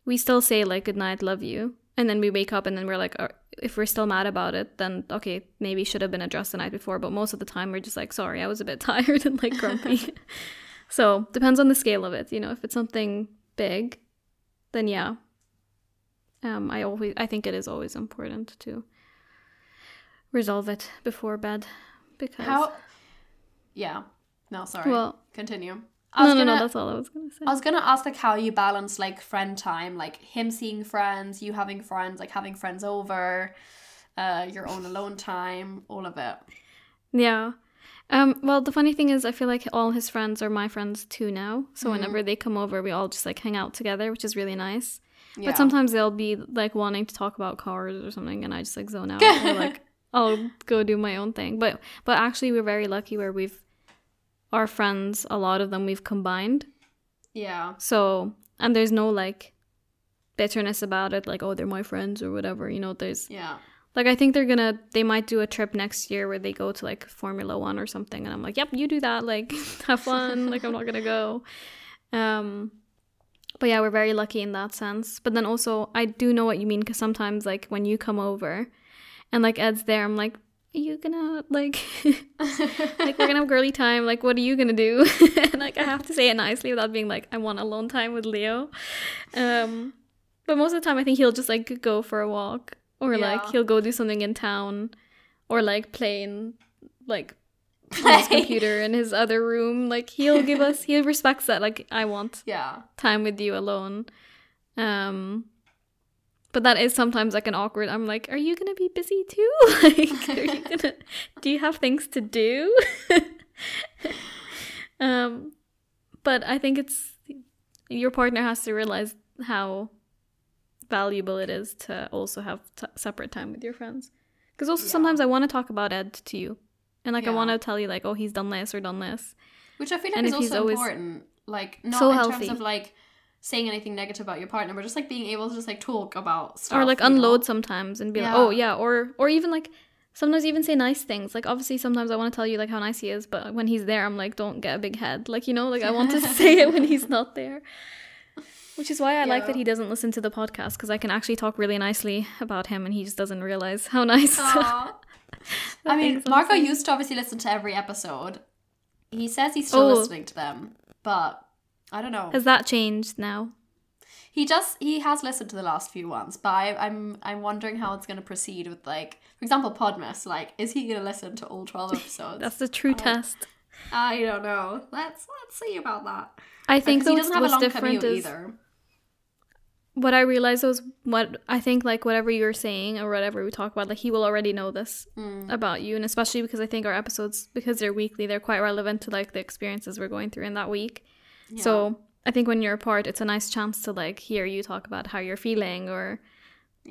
We still say, like, goodnight, love you. And then we wake up and then we're like, if we're still mad about it, then, okay, maybe should have been addressed the night before. But most of the time we're just like, sorry, I was a bit tired and, like, grumpy. So depends on the scale of it. You know, if it's something big, then yeah. I think it is always important to resolve it before bed. Because... Yeah. No, sorry. Well, continue. No, that's all I was going to say. I was going to ask, like, how you balance, like, friend time, like, him seeing friends, you having friends, like, having friends over, your own alone time, all of it. Yeah. Well, the funny thing is I feel like all his friends are my friends too now. So whenever they come over, we all just, like, hang out together, which is really nice. Yeah. But sometimes they'll be, like, wanting to talk about cars or something, and I just, like, zone out. Or, like, I'll go do my own thing. But actually we're very lucky where our friends, a lot of them we've combined. Yeah. So, and there's no, like, bitterness about it, like, oh, they're my friends or whatever, you know, there's... Yeah. Like, I think they might do a trip next year where they go to, like, Formula One or something, and I'm like, yep, you do that, like, have fun, like, I'm not gonna go. But yeah, we're very lucky in that sense. But then also, I do know what you mean, because sometimes, like, when you come over... And, like, Ed's there, I'm like, are you gonna, like, like, we're gonna have girly time, like, what are you gonna do? And, like, I have to say it nicely without being like, I want alone time with Leo. But most of the time, I think he'll just, like, go for a walk, or, like, he'll go do something in town, or, like, play on his computer in his other room. Like, he respects that, like, I want time with you alone. But that is sometimes, like, an awkward... I'm like, are you going to be busy too? Like, do you have things to do? But I think your partner has to realize how valuable it is to also have separate time with your friends. Because also sometimes I want to talk about Ed to you. And like I want to tell you like, oh, he's done this or done this. Which I feel like and is also important. Like not so in healthy. Terms of like saying anything negative about your partner, but just like being able to just like talk about stuff. Or like unload sometimes and be like, oh yeah. Or even like sometimes even say nice things. Like obviously sometimes I want to tell you like how nice he is, but when he's there I'm like, don't get a big head. Like, you know, like I want to say it when he's not there. Which is why I like that he doesn't listen to the podcast, because I can actually talk really nicely about him and he just doesn't realize how nice. I mean, Marco used to obviously listen to every episode. He says he's still listening to them, but I don't know. Has that changed now? He has listened to the last few ones, but I'm wondering how it's going to proceed with, like, for example, Podmas. Like, is he going to listen to all 12 episodes? That's the true test. I don't know. Let's see about that. I think he doesn't have a long commute either. What I realized was what I think, like, whatever you're saying or whatever we talk about, like, he will already know this about you. And especially because I think our episodes, because they're weekly, they're quite relevant to, like, the experiences we're going through in that week. Yeah. So I think when you're apart, it's a nice chance to, like, hear you talk about how you're feeling or,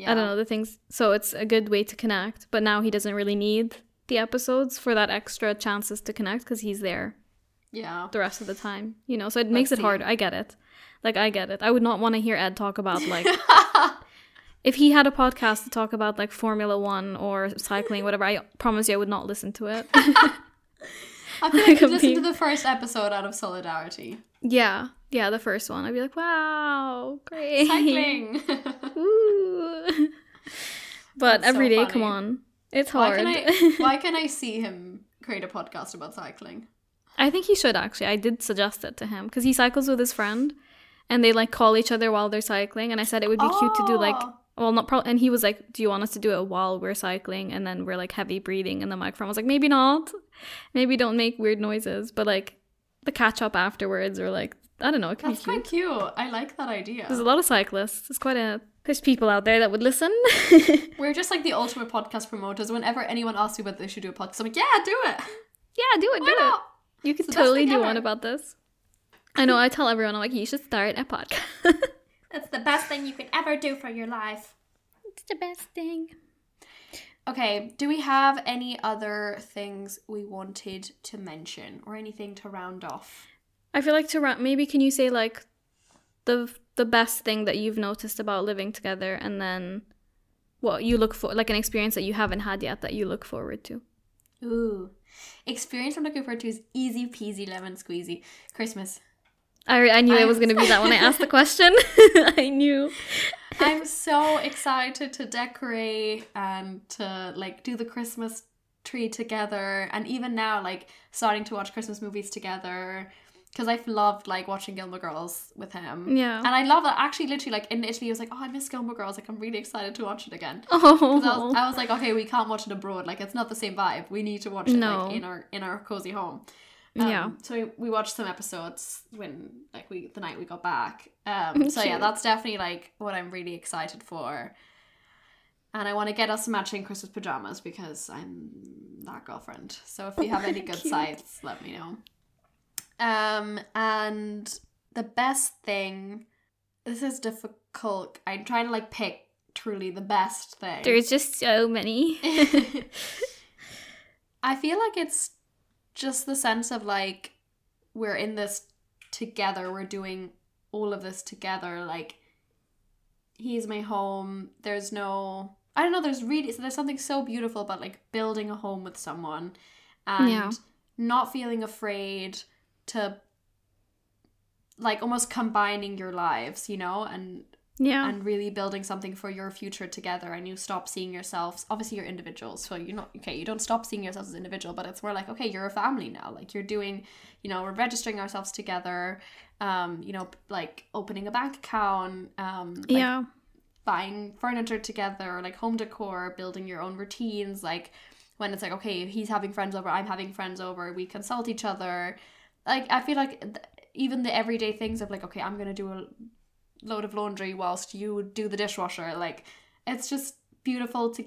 I don't know, the things. So it's a good way to connect. But now he doesn't really need the episodes for that extra chances to connect because he's there the rest of the time, you know. So it makes it hard. I get it. I would not want to hear Ed talk about, like, if he had a podcast to talk about, like, Formula One or cycling, whatever, I promise you I would not listen to it. I feel like I'd listen to the first episode out of solidarity. The first one I'd be like, wow, great, cycling. Ooh. But every day, funny. Come on, it's hard. Why can I see him create a podcast about cycling? I think he should, actually. I did suggest it to him because he cycles with his friend and they, like, call each other while they're cycling. And I said it would be cute to do, like, well, not probably. And he was like, do you want us to do it while we're cycling? And then we're, like, heavy breathing in the microphone. I was like, maybe not. Maybe don't make weird noises. But, like, the catch up afterwards or, like, I don't know. It could be cute. That's quite cute. I like that idea. There's a lot of cyclists. There's people out there that would listen. We're just, like, the ultimate podcast promoters. Whenever anyone asks me whether they should do a podcast, I'm like, yeah, do it. Yeah, do it. Why not? You could totally do one about this. I know, I tell everyone, I'm like, you should start a podcast. That's the best thing you could ever do for your life. It's the best thing. Okay, do we have any other things we wanted to mention or anything to round off? I feel like maybe can you say, like, the best thing that you've noticed about living together and then what you look for, like, an experience that you haven't had yet that you look forward to? Ooh. Experience I'm looking forward to is easy peasy lemon squeezy. Christmas. I knew it was going to be that when I asked the question. I knew. I'm so excited to decorate and to, like, do the Christmas tree together. And even now, like, starting to watch Christmas movies together. Because I've loved, like, watching Gilmore Girls with him. Yeah. And I love that. Actually, literally, like, in Italy, I was like, oh, I miss Gilmore Girls. Like, I'm really excited to watch it again. Oh. I was like, okay, we can't watch it abroad. Like, it's not the same vibe. We need to watch it, like, in our cozy home. So we watched some episodes when, like, the night we got back. So, yeah, that's definitely, like, what I'm really excited for. And I want to get us matching Christmas pajamas because I'm that girlfriend. So if you have any good sites, let me know. And the best thing, this is difficult. I'm trying to, like, pick truly the best thing. There's just so many. I feel like it's just the sense of, like, we're in this together. We're doing all of this together. Like, he's my home. There's no, I don't know. There's something so beautiful about, like, building a home with someone and not feeling afraid to, like, almost combining your lives, you know, and really building something for your future together. And you stop seeing yourselves, obviously you're individuals, so you're not, okay, you don't stop seeing yourself as an individual, but it's more like, okay, you're a family now, like, you're doing, you know, we're registering ourselves together, you know, like, opening a bank account, like, buying furniture together, like, home decor, building your own routines, like, when it's like, okay, he's having friends over, I'm having friends over, we consult each other. Like, I feel like even the everyday things of, like, okay, I'm going to do a load of laundry whilst you do the dishwasher. Like, it's just beautiful to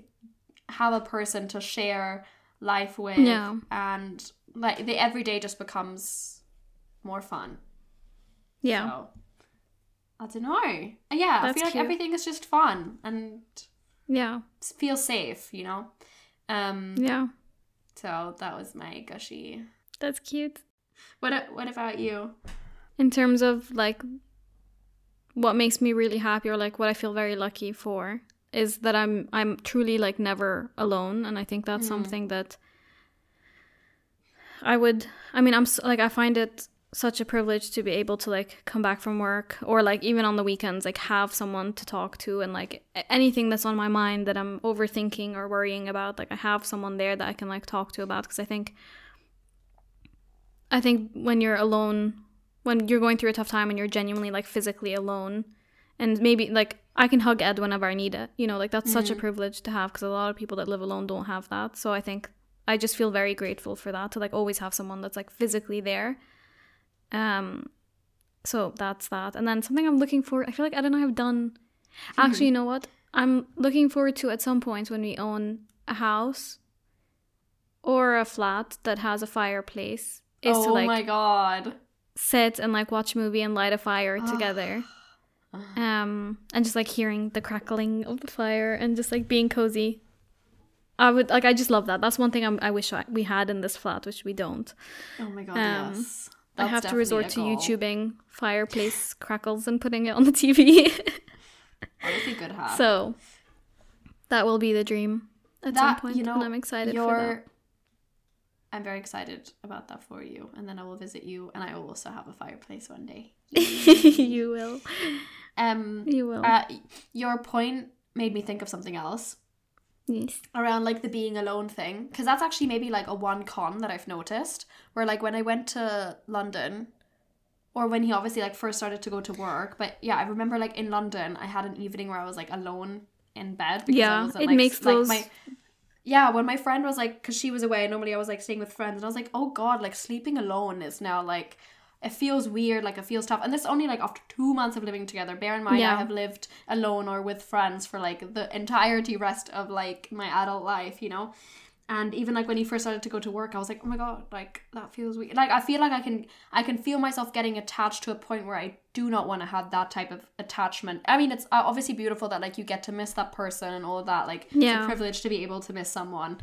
have a person to share life with. Yeah. And, like, the everyday just becomes more fun. Yeah. So I don't know. Yeah, that's I feel like cute. Everything is just fun and yeah, feel safe, you know? Yeah. So that was my gushy. That's cute. What about you? In terms of like what makes me really happy or like what I feel very lucky for is that I'm truly like never alone, and I think that's something that I find it such a privilege to be able to like come back from work or like even on the weekends like have someone to talk to, and like anything that's on my mind that I'm overthinking or worrying about, like I have someone there that I can like talk to about, because I think when you're alone, when you're going through a tough time and you're genuinely like physically alone, and maybe like I can hug Ed whenever I need it, you know, like that's such a privilege to have, because a lot of people that live alone don't have that. So I think I just feel very grateful for that, to like always have someone that's like physically there. So that's that. And then something I'm looking for, I feel like Ed and I have done, actually, you know what? I'm looking forward to at some point when we own a house or a flat that has a fireplace is to like, oh my God, sit and like watch a movie and light a fire together. And just like hearing the crackling of the fire and just like being cozy. I would like, I just love that. That's one thing I wish we had in this flat, which we don't. Oh my God, yes. That's I have to resort to YouTubing fireplace crackles and putting it on the TV. Honestly, good hack. So that will be the dream at some point, you know, and I'm excited for that. I'm very excited about that for you. And then I will visit you, and I will also have a fireplace one day. You will. You will. Your point made me think of something else. Yes. Around like the being alone thing. Because that's actually maybe like a one con that I've noticed. Where like when I went to London, or when he obviously like first started to go to work. But yeah, I remember like in London, I had an evening where I was like alone in bed. Because yeah, I wasn't, it like, makes like, those... my... Yeah, when my friend was like, because she was away, normally I was like staying with friends, and I was like, oh God, like sleeping alone is now like, it feels weird, like it feels tough. And this is only like after 2 months of living together. Bear in mind, I have lived alone or with friends for like the entirety rest of like my adult life, you know? And even like when he first started to go to work, I was like, oh my God, like that feels weird. Like I feel like I can feel myself getting attached to a point where I do not want to have that type of attachment. I mean, it's obviously beautiful that like you get to miss that person and all of that. Like it's a privilege to be able to miss someone.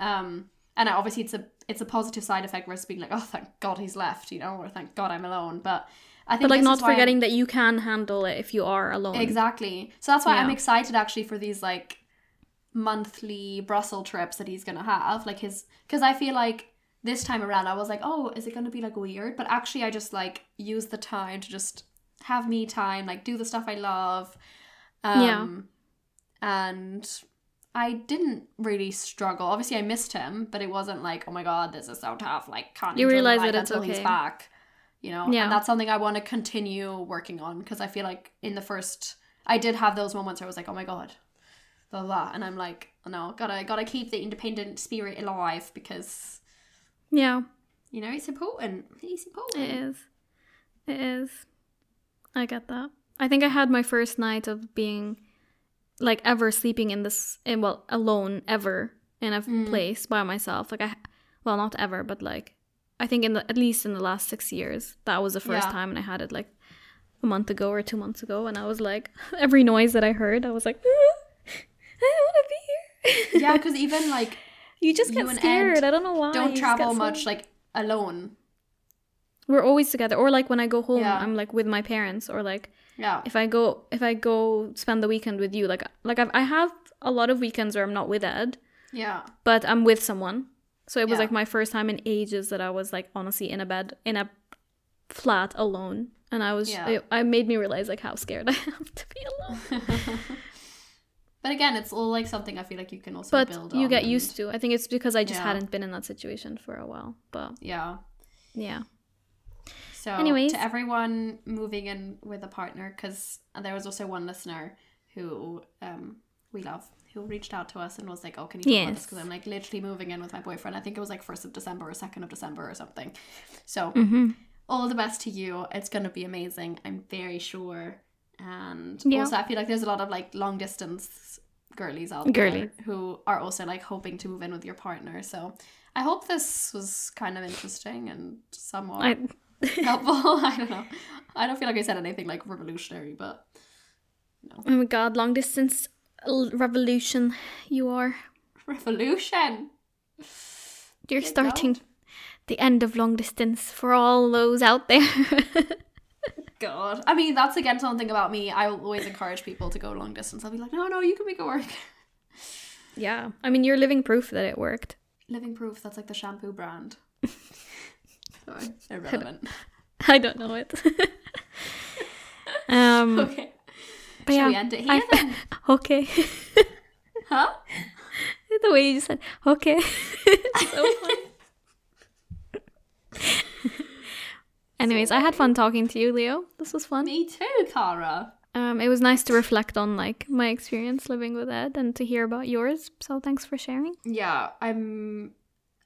And obviously it's a positive side effect versus being like, oh, thank God he's left, you know, or thank God I'm alone. But I think, but like not forgetting that you can handle it if you are alone. Exactly. So that's why I'm excited actually for these like monthly Brussels trips that he's gonna have, like his, because I feel like this time around I was like, oh, is it gonna be like weird? But actually I just like use the time to just have me time, like do the stuff I love, and I didn't really struggle. Obviously I missed him, but it wasn't like, oh my God, this is so tough, like can't you realize that it's until he's back, you know? And that's something I want to continue working on, because I feel like in the first I did have those moments where I was like, oh my God, blah, blah, and I'm like, oh no, gotta keep the independent spirit alive, because you know, it's important. It is. I get that. I think I had my first night of being like ever sleeping in this alone ever in a place by myself. Like not ever, but like I think at least in the last 6 years, that was the first time, and I had it like a month ago or 2 months ago, and I was like, every noise that I heard, I was like, I don't want to be here. Yeah, because even like you just get scared. I don't know why. Don't travel much like alone. We're always together. Or like when I go home, I'm like with my parents. Or like if I go spend the weekend with you. Like I have a lot of weekends where I'm not with Ed. Yeah. But I'm with someone. So it was like my first time in ages that I was like honestly in a bed in a flat alone, and I was it made me realize like how scared I am to be alone. But again, it's all like something I feel like you can also build on. You get used to. I think it's because I just hadn't been in that situation for a while. But yeah. So anyways, to everyone moving in with a partner, because there was also one listener who we love, who reached out to us and was like, oh, can you talk about this? Because I'm like literally moving in with my boyfriend. I think it was like 1st of December or 2nd of December or something. So all the best to you. It's going to be amazing, I'm very sure. And also I feel like there's a lot of like long distance girlies out there who are also like hoping to move in with your partner. So I hope this was kind of interesting and somewhat helpful. I don't know. I don't feel like I said anything like revolutionary, but no. Oh my god, long distance revolution you are. Revolution. You're Get starting out. The end of long distance for all those out there. God. I mean, that's again something about me. I always encourage people to go long distance. I'll be like, no, you can make it work. Yeah. I mean, you're living proof that it worked. Living proof. That's like the shampoo brand. Sorry. Irrelevant. I don't know it. Okay. But Shall we end it here then? Okay. Huh? The way you just said, okay. It's so funny. Anyways, I had fun talking to you, Leo. This was fun. Me too, Cara. It was nice to reflect on like my experience living with Ed and to hear about yours. So thanks for sharing. Yeah, I'm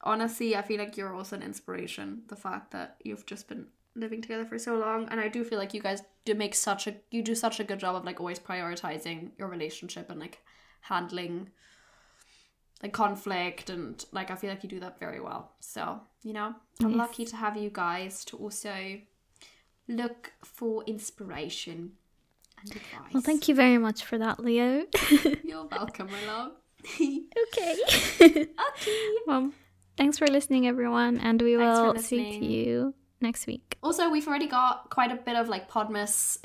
honestly, I feel like you're also an inspiration. The fact that you've just been living together for so long, and I do feel like you guys do such a good job of like always prioritizing your relationship and like handling like conflict and like I feel like you do that very well. So, you know, I'm lucky to have you guys to also look for inspiration and advice. Well, thank you very much for that, Leo. You're welcome, my love. Okay. Well, thanks for listening, everyone, and we will see you next week. Also, we've already got quite a bit of like Podmas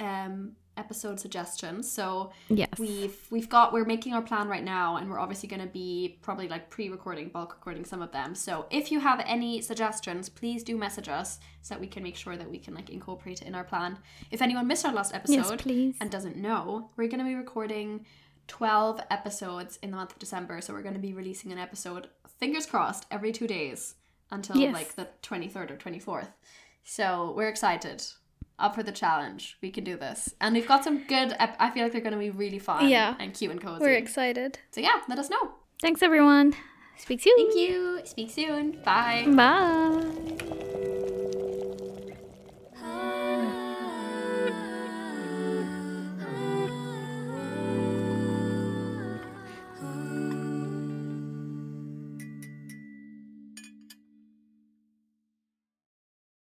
episode suggestions, so yes, we're making our plan right now, and we're obviously going to be probably like bulk recording some of them. So if you have any suggestions, please do message us so that we can make sure that we can like incorporate it in our plan. If anyone missed our last episode, yes, and doesn't know, we're going to be recording 12 episodes in the month of December, so we're going to be releasing an episode, fingers crossed, every 2 days until like the 23rd or 24th. So we're excited. Up for the challenge. We can do this. And we've got some good... I feel like they're going to be really fun and cute and cozy. We're excited. So yeah, let us know. Thanks, everyone. Speak soon. Thank you. Speak soon. Bye. Bye.